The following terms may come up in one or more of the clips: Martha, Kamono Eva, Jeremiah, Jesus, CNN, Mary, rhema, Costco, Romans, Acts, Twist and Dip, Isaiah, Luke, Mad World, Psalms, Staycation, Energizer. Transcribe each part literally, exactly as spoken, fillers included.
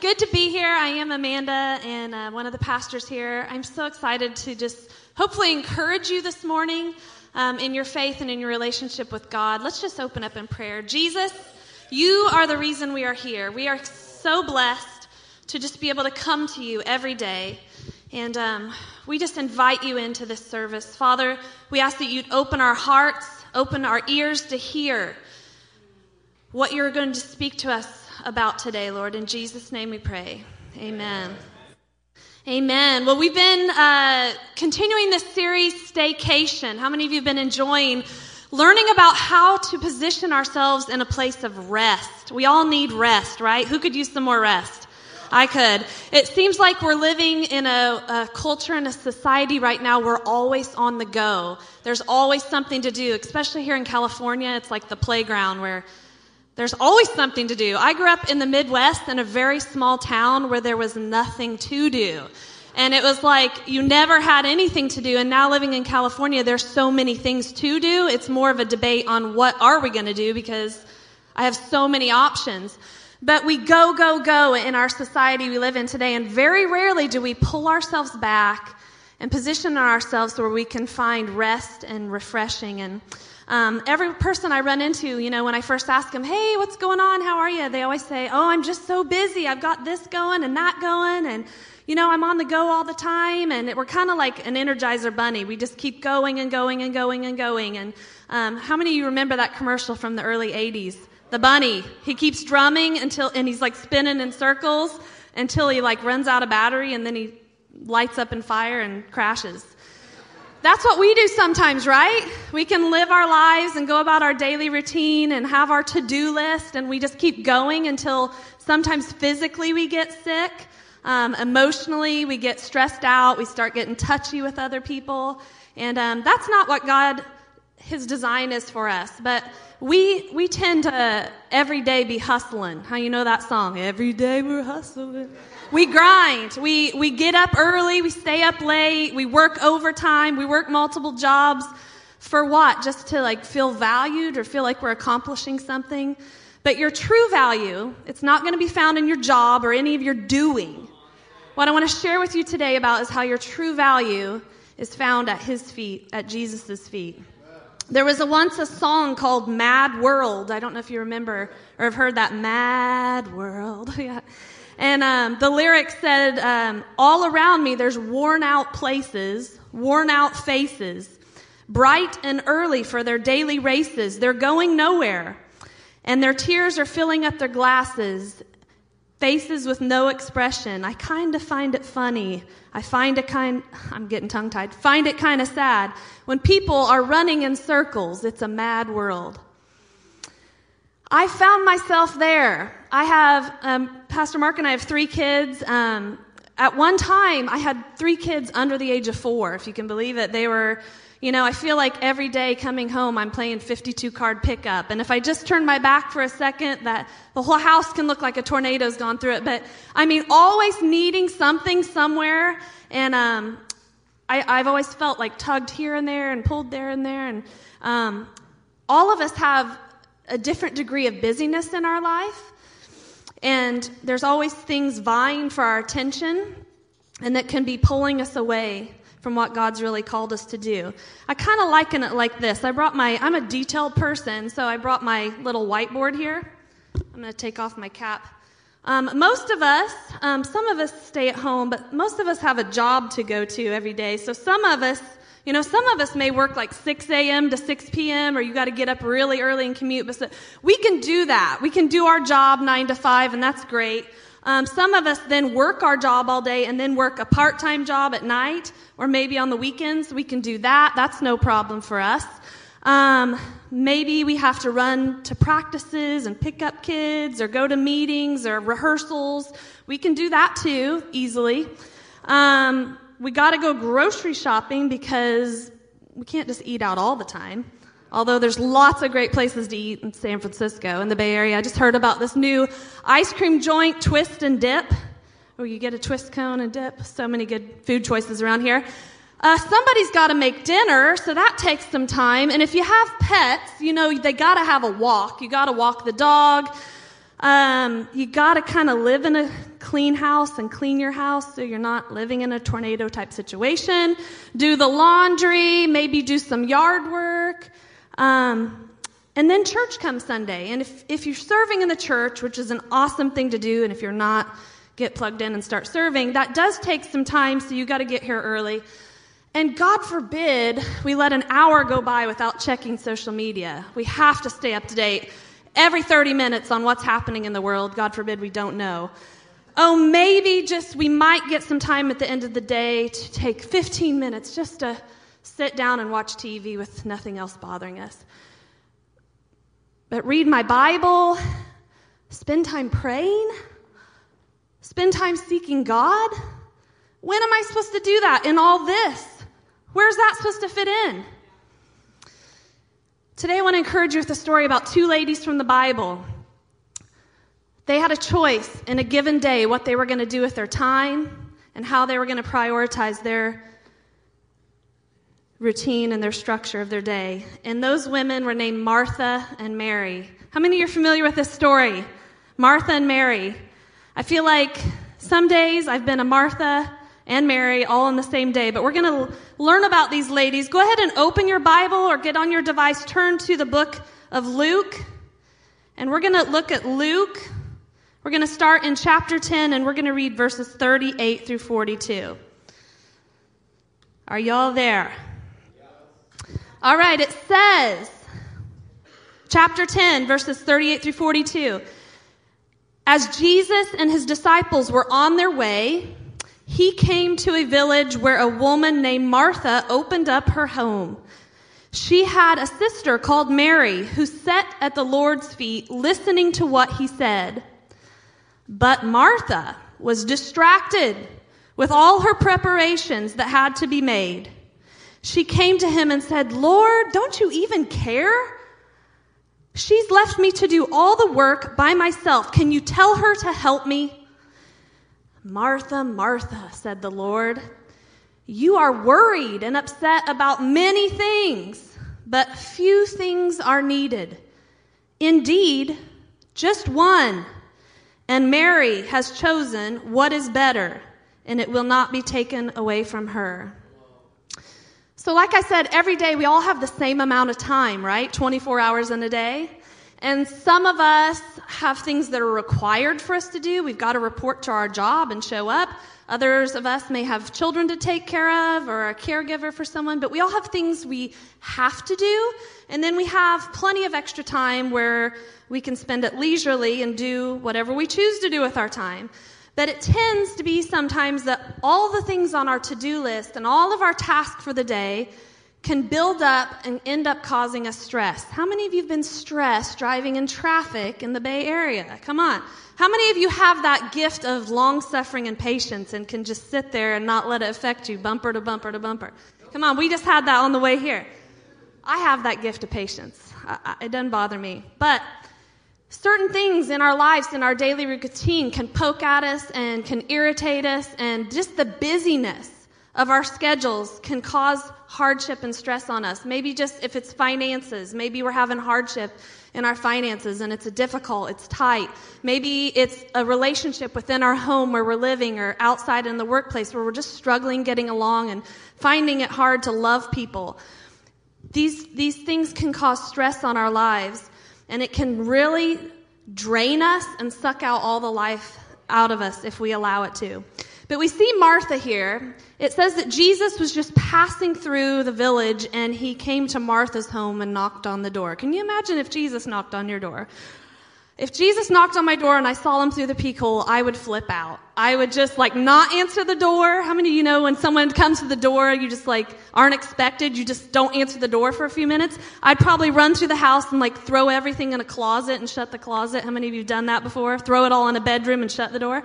Good to be here. I am Amanda and uh, one of the pastors here. I'm so excited to just hopefully encourage you this morning um, in your faith and in your relationship with God. Let's just open up in prayer. Jesus, you are the reason we are here. We are so blessed to just be able to come to you every day. And um, we just invite you into this service. Father, we ask that you'd open our hearts, open our ears to hear what you're going to speak to us about today, Lord. In Jesus' name we pray. Amen. Amen. Well, we've been uh, continuing this series, Staycation. How many of you have been enjoying learning about how to position ourselves in a place of rest? We all need rest, right? Who could use some more rest? I could. It seems like we're living in a, a culture and a society right now. We're always on the go. There's always something to do, especially here in California. It's like the playground where there's always something to do. I grew up in the Midwest in a very small town where there was nothing to do. And it was like you never had anything to do. And now living in California, there's so many things to do. It's more of a debate on what are we going to do because I have so many options. But we go, go, go in our society we live in today. And very rarely do we pull ourselves back and position ourselves where we can find rest and refreshing. And Um, every person I run into, you know, when I first ask them, hey, what's going on? How are you? They always say, oh, I'm just so busy. I've got this going and that going. And, you know, I'm on the go all the time. And it, we're kind of like an Energizer bunny. We just keep going and going and going and going. And um, how many of you remember that commercial from the early eighties? The bunny, he keeps drumming until, and he's like spinning in circles until he like runs out of battery and then he lights up in fire and crashes. That's what we do sometimes, right? We can live our lives and go about our daily routine and have our to-do list, and we just keep going until sometimes physically we get sick, um, emotionally we get stressed out, we start getting touchy with other people, and um, that's not what God, His design is for us. But we we tend to every day be hustling. How you know that song? Every day we're hustling. We grind. We we get up early. We stay up late. We work overtime. We work multiple jobs. For what? Just to like feel valued or feel like we're accomplishing something. But your true value, it's not going to be found in your job or any of your doing. What I want to share with you today about is how your true value is found at His feet, at Jesus' feet. There was a, once a song called Mad World. I don't know if you remember or have heard that. Mad World. Yeah. And um, the lyrics said, um, all around me there's worn out places, worn out faces, bright and early for their daily races. They're going nowhere, and their tears are filling up their glasses, faces with no expression. I kind of find it funny. I find it kind, I'm getting tongue-tied, find it kind of sad. When people are running in circles, it's a mad world. I found myself there. I have, um, Pastor Mark and I have three kids. Um, at one time, I had three kids under the age of four, if you can believe it. They were, you know, I feel like every day coming home, I'm playing fifty-two card pickup. And if I just turn my back for a second, that the whole house can look like a tornado's gone through it. But, I mean, always needing something somewhere. And um, I, I've always felt like tugged here and there and pulled there and there. And um, all of us have a different degree of busyness in our life, and there's always things vying for our attention, and that can be pulling us away from what God's really called us to do. I kind of liken it like this. I brought my, I'm a detailed person, so I brought my little whiteboard here. I'm going to take off my cap. Um, most of us, um, some of us stay at home, but most of us have a job to go to every day, so some of us You know, some of us may work like six a.m. to six p.m. or you got to get up really early and commute. But so, we can do that. We can do our job nine to five, and that's great. Um, some of us then work our job all day and then work a part-time job at night or maybe on the weekends. We can do that. That's no problem for us. Um, maybe we have to run to practices and pick up kids or go to meetings or rehearsals. We can do that too easily. Um... We got to go grocery shopping because we can't just eat out all the time, although there's lots of great places to eat in San Francisco and the Bay Area. I just heard about this new ice cream joint, Twist and Dip, where you get a twist cone and dip. So many good food choices around here. Uh, somebody's got to make dinner, so that takes some time. And if you have pets, you know, they got to have a walk. You got to walk the dog. Um, you got to kind of live in a clean house and clean your house so you're not living in a tornado type situation. Do the laundry, maybe do some yard work. Um, and then church comes Sunday. And if, if you're serving in the church, which is an awesome thing to do, and if you're not, get plugged in and start serving. That does take some time, so you got to get here early. And God forbid we let an hour go by without checking social media. We have to stay up to date every thirty minutes on what's happening in the world. God forbid we don't know. Oh, maybe just we might get some time at the end of the day to take fifteen minutes just to sit down and watch T V with nothing else bothering us. But read my Bible, spend time praying, spend time seeking God. When am I supposed to do that in all this? Where's that supposed to fit in? Today I want to encourage you with a story about two ladies from the Bible. They had a choice in a given day what they were going to do with their time and how they were going to prioritize their routine and their structure of their day. And those women were named Martha and Mary. How many of you are familiar with this story? Martha and Mary. I feel like some days I've been a Martha and Mary all on the same day, but we're going to l- learn about these ladies. Go ahead and open your Bible or get on your device, turn to the book of Luke, and we're going to look at Luke. We're going to start in chapter ten, and we're going to read verses thirty-eight through forty-two. Are y'all there? Yes. All right, it says, chapter ten, verses thirty-eight through forty-two, as Jesus and his disciples were on their way, he came to a village where a woman named Martha opened up her home. She had a sister called Mary who sat at the Lord's feet listening to what he said. But Martha was distracted with all her preparations that had to be made. She came to him and said, "Lord, don't you even care? She's left me to do all the work by myself. Can you tell her to help me?" "Martha, Martha," said the Lord, "you are worried and upset about many things, but few things are needed. Indeed, just one. And Mary has chosen what is better, and it will not be taken away from her." So like I said, every day we all have the same amount of time, right? twenty-four hours in a day. And some of us have things that are required for us to do. We've got to report to our job and show up. Others of us may have children to take care of or a caregiver for someone, but we all have things we have to do. And then we have plenty of extra time where we can spend it leisurely and do whatever we choose to do with our time. But it tends to be sometimes that all the things on our to-do list and all of our tasks for the day can build up and end up causing us stress. How many of you have been stressed driving in traffic in the Bay Area? Come on. How many of you have that gift of long-suffering and patience and can just sit there and not let it affect you bumper to bumper to bumper? Come on, we just had that on the way here. I have that gift of patience. I, I, it doesn't bother me. But certain things in our lives, in our daily routine, can poke at us and can irritate us, and just the busyness of our schedules can cause hardship and stress on us. Maybe just if it's finances, maybe we're having hardship in our finances and it's a difficult, it's tight. Maybe it's a relationship within our home where we're living or outside in the workplace where we're just struggling getting along and finding it hard to love people. These, these things can cause stress on our lives, and it can really drain us and suck out all the life out of us if we allow it to. But we see Martha here. It says that Jesus was just passing through the village, and he came to Martha's home and knocked on the door. Can you imagine if Jesus knocked on your door? If Jesus knocked on my door and I saw him through the peek hole, I would flip out. I would just, like, not answer the door. How many of you know when someone comes to the door, you just, like, aren't expected, you just don't answer the door for a few minutes? I'd probably run through the house and, like, throw everything in a closet and shut the closet. How many of you have done that before? Throw it all in a bedroom and shut the door?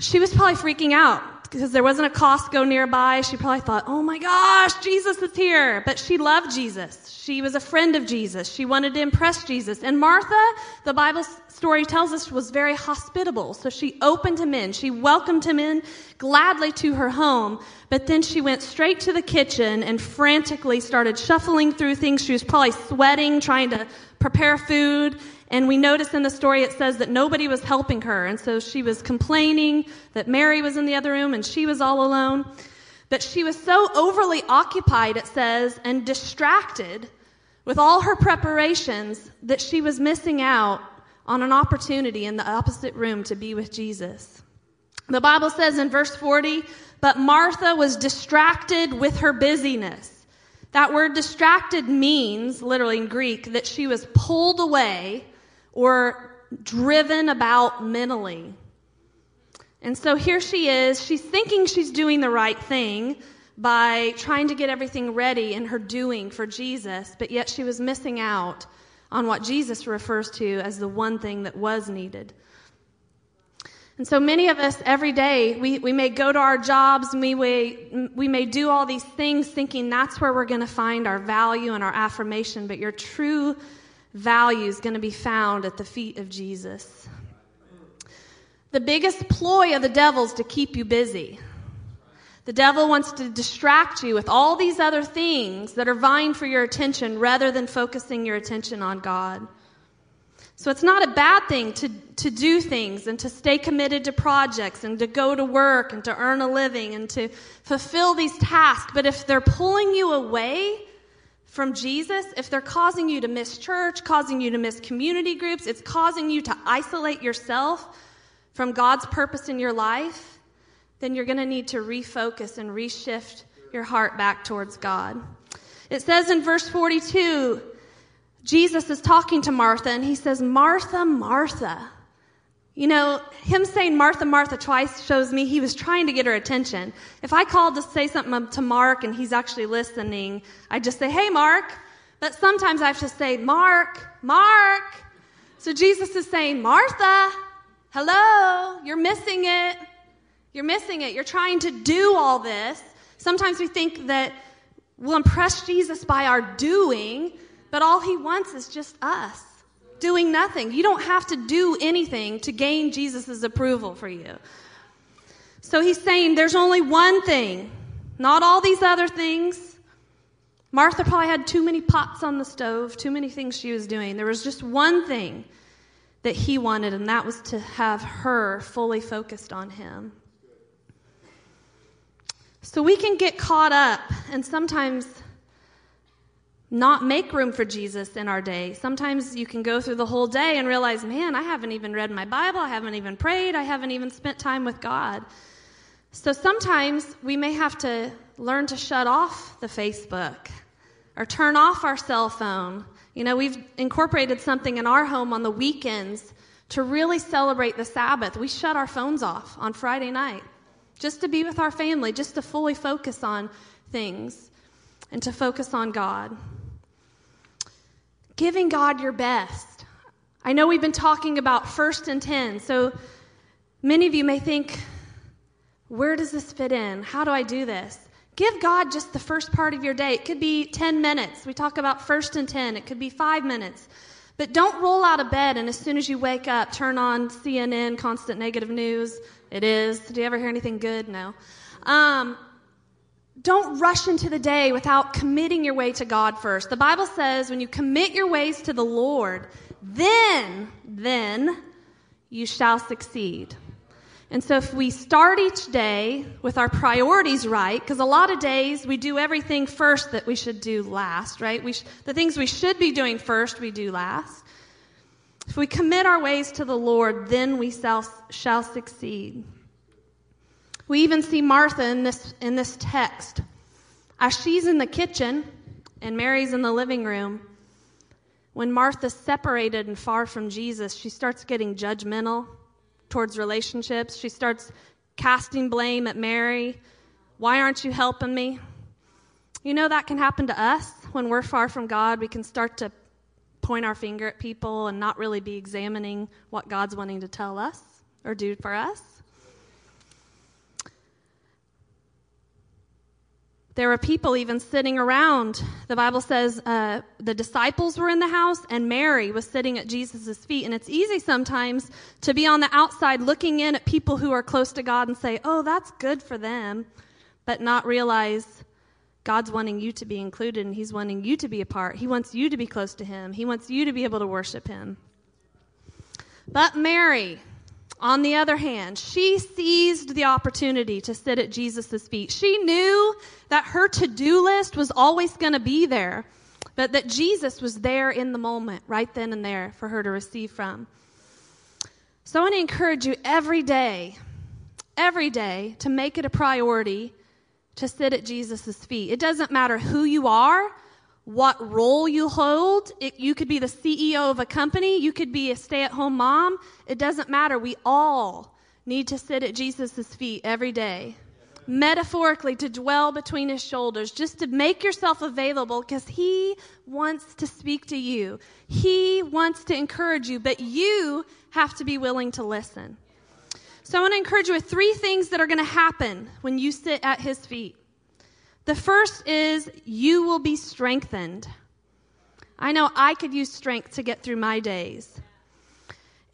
She was probably freaking out because there wasn't a Costco nearby. She probably thought, oh my gosh, Jesus is here. But she loved Jesus. She was a friend of Jesus. She wanted to impress Jesus. And Martha, the Bible story tells us, was very hospitable. So she opened him in. She welcomed him in gladly to her home. But then she went straight to the kitchen and frantically started shuffling through things. She was probably sweating, trying to prepare food. And we notice in the story it says that nobody was helping her. And so she was complaining that Mary was in the other room and she was all alone. But she was so overly occupied, it says, and distracted with all her preparations that she was missing out on an opportunity in the opposite room to be with Jesus. The Bible says in verse forty, but Martha was distracted with her busyness. That word distracted means, literally in Greek, that she was pulled away or driven about mentally. And so here she is. She's thinking she's doing the right thing by trying to get everything ready in her doing for Jesus, but yet she was missing out on what Jesus refers to as the one thing that was needed. And so many of us every day, we, we may go to our jobs, and we, we, we may do all these things thinking that's where we're going to find our value and our affirmation, but your true value is going to be found at the feet of Jesus. The biggest ploy of the devil is to keep you busy. The devil wants to distract you with all these other things that are vying for your attention rather than focusing your attention on God. So it's not a bad thing to, to do things and to stay committed to projects and to go to work and to earn a living and to fulfill these tasks. But if they're pulling you away from Jesus, if they're causing you to miss church, causing you to miss community groups, it's causing you to isolate yourself from God's purpose in your life, then you're going to need to refocus and reshift your heart back towards God. It says in verse forty-two, Jesus is talking to Martha, and he says, Martha, Martha. You know, him saying Martha, Martha twice shows me he was trying to get her attention. If I called to say something to Mark and he's actually listening, I just say, hey, Mark. But sometimes I have to say, Mark, Mark. So Jesus is saying, Martha, hello, you're missing it. You're missing it. You're trying to do all this. Sometimes we think that we'll impress Jesus by our doing, but all he wants is just us doing nothing. You don't have to do anything to gain Jesus' approval for you. So he's saying there's only one thing, not all these other things. Martha probably had too many pots on the stove, too many things she was doing. There was just one thing that he wanted, and that was to have her fully focused on him. So we can get caught up and sometimes not make room for Jesus in our day. Sometimes you can go through the whole day and realize, man, I haven't even read my Bible. I haven't even prayed. I haven't even spent time with God. So sometimes we may have to learn to shut off the Facebook or turn off our cell phone. You know, we've incorporated something in our home on the weekends to really celebrate the Sabbath. We shut our phones off on Friday night just to be with our family, just to fully focus on things and to focus on God. Giving God your best. I know we've been talking about first and ten, so many of you may think, where does this fit in? How do I do this? Give God just the first part of your day. It could be ten minutes. We talk about first and ten. It could be five minutes. But don't roll out of bed and as soon as you wake up, turn on C N N, constant negative news. It is. Do you ever hear anything good? No. Um... Don't rush into the day without committing your way to God first. The Bible says when you commit your ways to the Lord, then, then you shall succeed. And so if we start each day with our priorities right, because a lot of days we do everything first that we should do last, right? We sh- the things we should be doing first, we do last. If we commit our ways to the Lord, then we shall, shall succeed. We even see Martha in this in this text. As she's in the kitchen and Mary's in the living room, when Martha's separated and far from Jesus, she starts getting judgmental towards relationships. She starts casting blame at Mary. Why aren't you helping me? You know that can happen to us when we're far from God. We can start to point our finger at people and not really be examining what God's wanting to tell us or do for us. There were people even sitting around. The Bible says uh, the disciples were in the house and Mary was sitting at Jesus' feet. And it's easy sometimes to be on the outside looking in at people who are close to God and say, oh, that's good for them, but not realize God's wanting you to be included and he's wanting you to be a part. He wants you to be close to him. He wants you to be able to worship him. But Mary, on the other hand, she seized the opportunity to sit at Jesus' feet. She knew that her to-do list was always going to be there, but that Jesus was there in the moment, right then and there, for her to receive from. So I want to encourage you every day, every day, to make it a priority to sit at Jesus' feet. It doesn't matter who you are, what role you hold. It, you could be the C E O of a company. You could be a stay-at-home mom. It doesn't matter. We all need to sit at Jesus' feet every day, metaphorically, to dwell between his shoulders, just to make yourself available, because he wants to speak to you. He wants to encourage you, but you have to be willing to listen. So I want to encourage you with three things that are going to happen when you sit at his feet. The first is you will be strengthened. I know I could use strength to get through my days.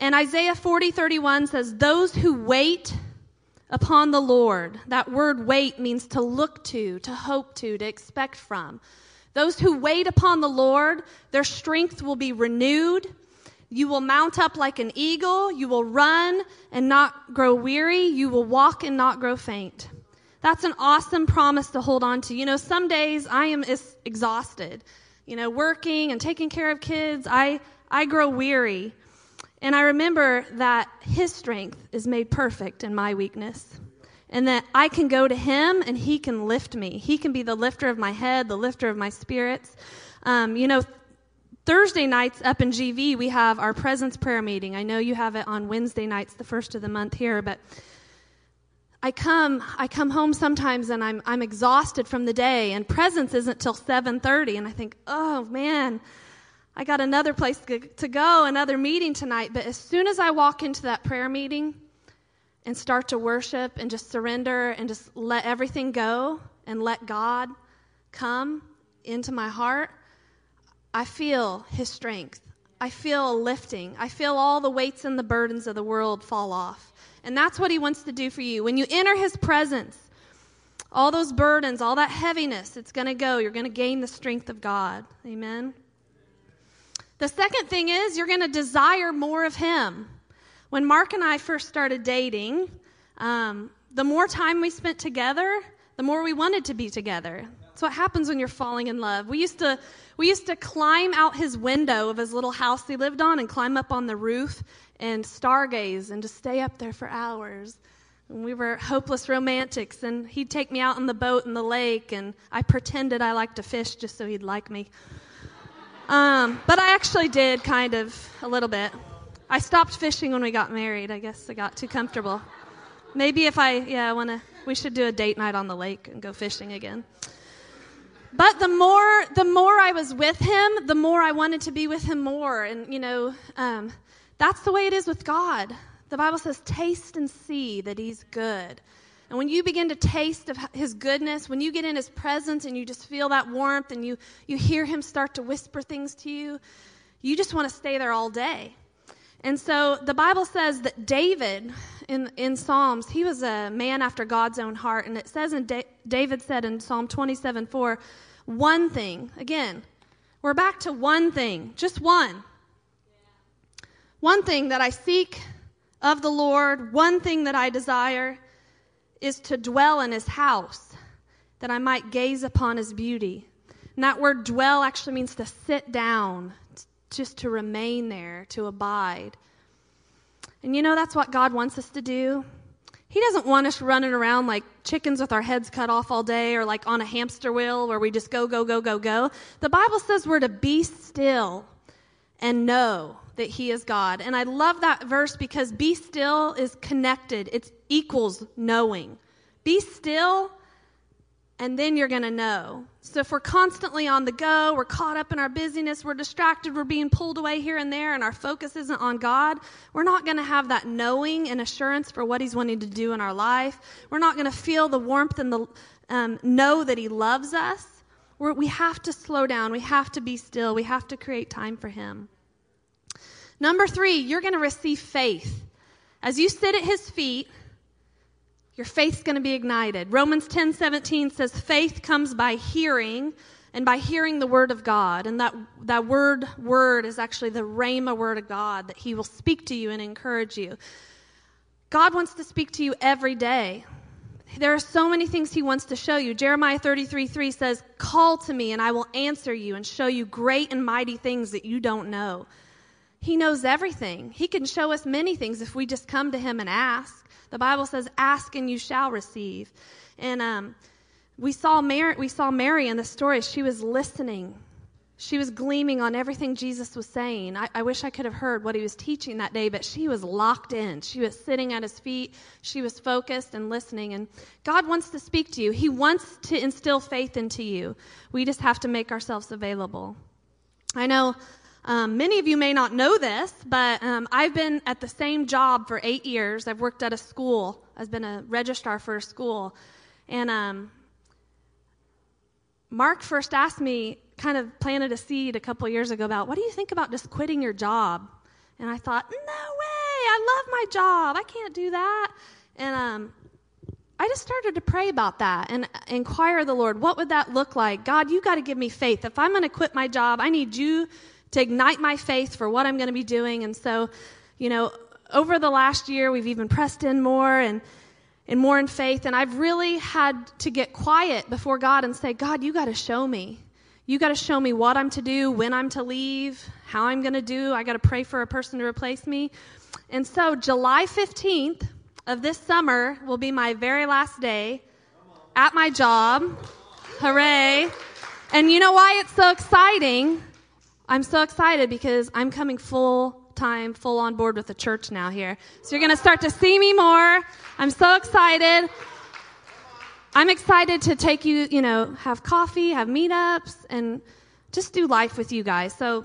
And Isaiah forty thirty-one says, those who wait upon the Lord, that word wait means to look to, to hope to, to expect from. Those who wait upon the Lord, their strength will be renewed. You will mount up like an eagle. You will run and not grow weary. You will walk and not grow faint. That's an awesome promise to hold on to. You know, some days I am is exhausted, you know, working and taking care of kids. I, I grow weary. And I remember that his strength is made perfect in my weakness, and that I can go to him and he can lift me. He can be the lifter of my head, the lifter of my spirits. Um, you know, Thursday nights up in G V, we have our presence prayer meeting. I know you have it on Wednesday nights, the first of the month here, but I come I come home sometimes and I'm I'm exhausted from the day, and presence isn't till seven thirty, and I think, oh man, I got another place to go, another meeting tonight. But as soon as I walk into that prayer meeting and start to worship and just surrender and just let everything go and let God come into my heart, I feel his strength. I feel a lifting. I feel all the weights and the burdens of the world fall off. And that's what he wants to do for you. When you enter his presence, all those burdens, all that heaviness, it's going to go. You're going to gain the strength of God. Amen? The second thing is you're going to desire more of him. When Mark and I first started dating, um, the more time we spent together, the more we wanted to be together. That's what happens when you're falling in love. We used to we used to climb out his window of his little house he lived on and climb up on the roof and stargaze and just stay up there for hours. And we were hopeless romantics, and he'd take me out on the boat in the lake, and I pretended I liked to fish just so he'd like me. Um, but I actually did, kind of, a little bit. I stopped fishing when we got married. I guess I got too comfortable. Maybe if I, yeah, I want to, we should do a date night on the lake and go fishing again. But the more the more I was with him, the more I wanted to be with him more. And, you know, um, that's the way it is with God. The Bible says, taste and see that he's good. And when you begin to taste of his goodness, when you get in his presence and you just feel that warmth and you, you hear him start to whisper things to you, you just want to stay there all day. And so the Bible says that David, in, in Psalms, he was a man after God's own heart. And it says, in da- David said in Psalm twenty-seven four, one thing. Again, we're back to one thing, just one. Yeah. One thing that I seek of the Lord, one thing that I desire is to dwell in his house, that I might gaze upon his beauty. And that word dwell actually means to sit down, just to remain there, to abide. And you know, that's what God wants us to do. He doesn't want us running around like chickens with our heads cut off all day, or like on a hamster wheel where we just go, go, go, go, go. The Bible says we're to be still and know that he is God. And I love that verse because be still is connected. It equals knowing. Be still, and then you're going to know. So if we're constantly on the go, we're caught up in our busyness, we're distracted, we're being pulled away here and there, and our focus isn't on God, we're not going to have that knowing and assurance for what he's wanting to do in our life. We're not going to feel the warmth and the um, know that he loves us. We're, we have to slow down. We have to be still. We have to create time for him. Number three, you're going to receive faith. As you sit at his feet, your faith's going to be ignited. Romans ten seventeen says, faith comes by hearing, and by hearing the word of God. And that, that word, word is actually the rhema word of God, that he will speak to you and encourage you. God wants to speak to you every day. There are so many things he wants to show you. Jeremiah thirty-three three says, "Call to me and I will answer you and show you great and mighty things that you don't know." He knows everything. He can show us many things if we just come to him and ask. The Bible says, "Ask and you shall receive." And um, we saw Mary, we saw Mary in the story. She was listening. She was gleaming on everything Jesus was saying. I, I wish I could have heard what he was teaching that day, but she was locked in. She was sitting at his feet. She was focused and listening. And God wants to speak to you. He wants to instill faith into you. We just have to make ourselves available. I know... Um, many of you may not know this, but um, I've been at the same job for eight years. I've worked at a school. I've been a registrar for a school. And um, Mark first asked me, kind of planted a seed a couple years ago about, what do you think about just quitting your job? And I thought, no way, I love my job. I can't do that. And um, I just started to pray about that and inquire of the Lord, what would that look like? God, you got to give me faith. If I'm going to quit my job, I need you to ignite my faith for what I'm going to be doing. And so, you know, over the last year, we've even pressed in more and, and more in faith. And I've really had to get quiet before God and say, God, you got to show me. You got to show me what I'm to do, when I'm to leave, how I'm going to do. I got to pray for a person to replace me. And so July fifteenth of this summer will be my very last day at my job. Hooray. And you know why it's so exciting? I'm so excited because I'm coming full-time, full on board with the church now here. So you're going to start to see me more. I'm so excited. I'm excited to take you, you know, have coffee, have meetups, and just do life with you guys. So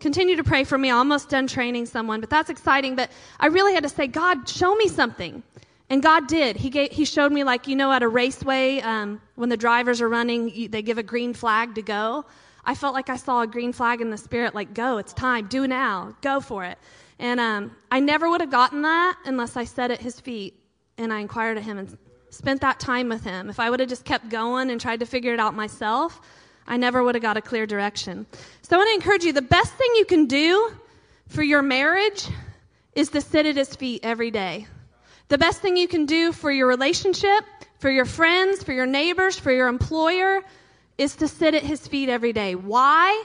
continue to pray for me. I'm almost done training someone, but that's exciting. But I really had to say, God, show me something. And God did. He gave, He showed me, like, you know, at a raceway, um, when the drivers are running, they give a green flag to go. I felt like I saw a green flag in the spirit, like, go, it's time, do now, go for it. And um, I never would have gotten that unless I sat at his feet and I inquired of him and spent that time with him. If I would have just kept going and tried to figure it out myself, I never would have got a clear direction. So I want to encourage you, the best thing you can do for your marriage is to sit at his feet every day. The best thing you can do for your relationship, for your friends, for your neighbors, for your employer, is to sit at his feet every day. Why?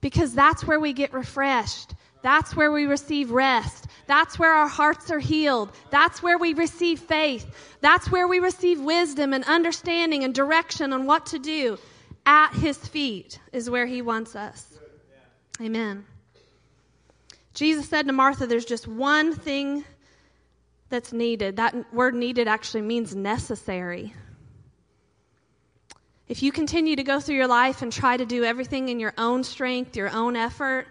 Because that's where we get refreshed. That's where we receive rest. That's where our hearts are healed. That's where we receive faith. That's where we receive wisdom and understanding and direction on what to do. At his feet is where he wants us. Amen. Jesus said to Martha, there's just one thing that's needed. That word needed actually means necessary. If you continue to go through your life and try to do everything in your own strength, your own effort,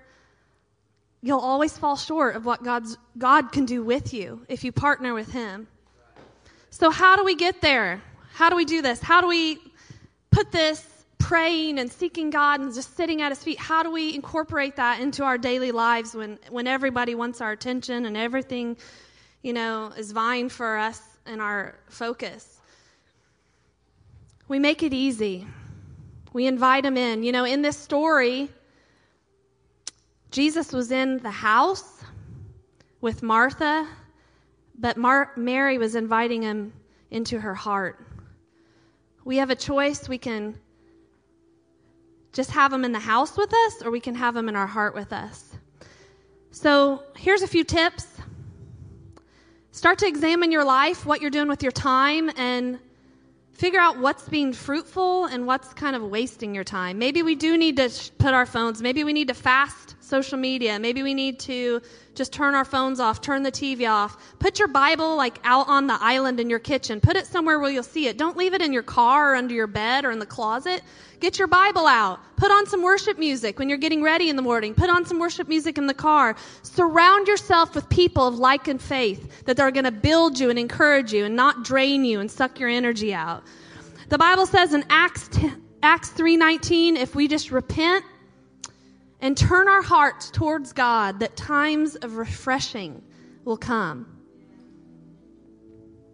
you'll always fall short of what God's, God can do with you if you partner with him. So how do we get there? How do we do this? How do we put this praying and seeking God and just sitting at his feet? How do we incorporate that into our daily lives when, when everybody wants our attention and everything, you know, is vying for us and our focus? We make it easy. We invite him in. You know, in this story, Jesus was in the house with Martha, but Mar- Mary was inviting him into her heart. We have a choice. We can just have him in the house with us, or we can have him in our heart with us. So here's a few tips. Start to examine your life, what you're doing with your time, and figure out what's being fruitful and what's kind of wasting your time. Maybe we do need to sh- put our phones. Maybe we need to fast social media. Maybe we need to just turn our phones off, turn the T V off. Put your Bible, like, out on the island in your kitchen. Put it somewhere where you'll see it. Don't leave it in your car or under your bed or in the closet. Get your Bible out. Put on some worship music when you're getting ready in the morning. Put on some worship music in the car. Surround yourself with people of like and faith that are going to build you and encourage you and not drain you and suck your energy out. The Bible says in Acts Acts three nineteen, if we just repent and turn our hearts towards God, that times of refreshing will come.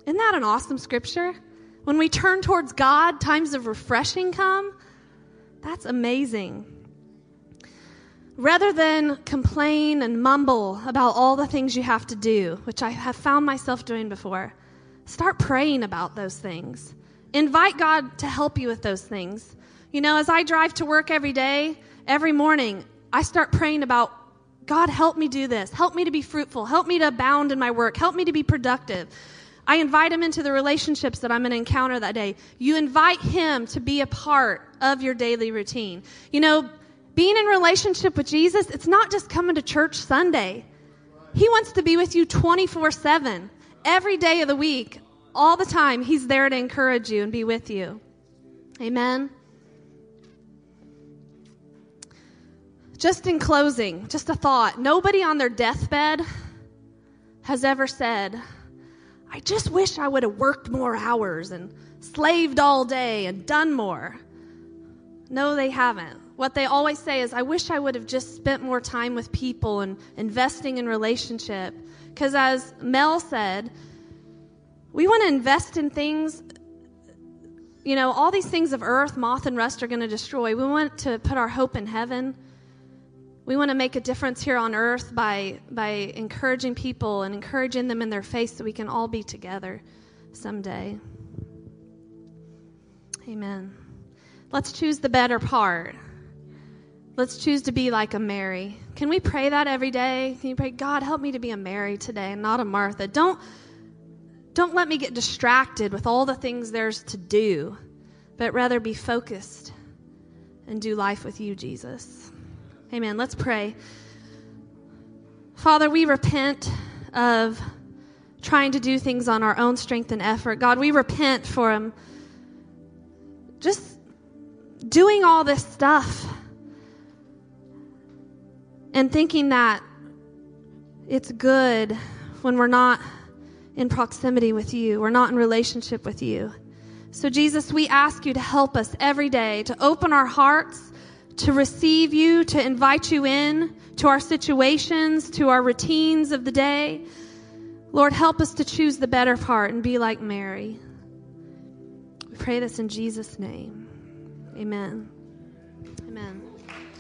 Isn't that an awesome scripture? When we turn towards God, times of refreshing come. That's amazing. Rather than complain and mumble about all the things you have to do, which I have found myself doing before, start praying about those things. Invite God to help you with those things. You know, as I drive to work every day, every morning, I start praying about, God, help me do this. Help me to be fruitful. Help me to abound in my work. Help me to be productive. I invite him into the relationships that I'm going to encounter that day. You invite him to be a part of your daily routine. You know, being in relationship with Jesus, it's not just coming to church Sunday. He wants to be with you twenty-four seven. Every day of the week, all the time, he's there to encourage you and be with you. Amen. Just in closing, just a thought. Nobody on their deathbed has ever said, I just wish I would have worked more hours and slaved all day and done more. No, they haven't. What they always say is, I wish I would have just spent more time with people and investing in relationship. Because as Mel said, we want to invest in things, you know, all these things of earth, moth and rust are going to destroy. We want to put our hope in heaven. We want to make a difference here on earth by by encouraging people and encouraging them in their faith so we can all be together someday. Amen. Let's choose the better part. Let's choose to be like a Mary. Can we pray that every day? Can you pray, God, help me to be a Mary today and not a Martha? Don't, don't let me get distracted with all the things there's to do, but rather be focused and do life with you, Jesus. Amen. Let's pray. Father, we repent of trying to do things on our own strength and effort. God, we repent for um, just doing all this stuff and thinking that it's good when we're not in proximity with you. We're not in relationship with you. So, Jesus, we ask you to help us every day, to open our hearts, to receive you, to invite you in to our situations, to our routines of the day. Lord, help us to choose the better part and be like Mary. We pray this in Jesus' name. Amen. Amen.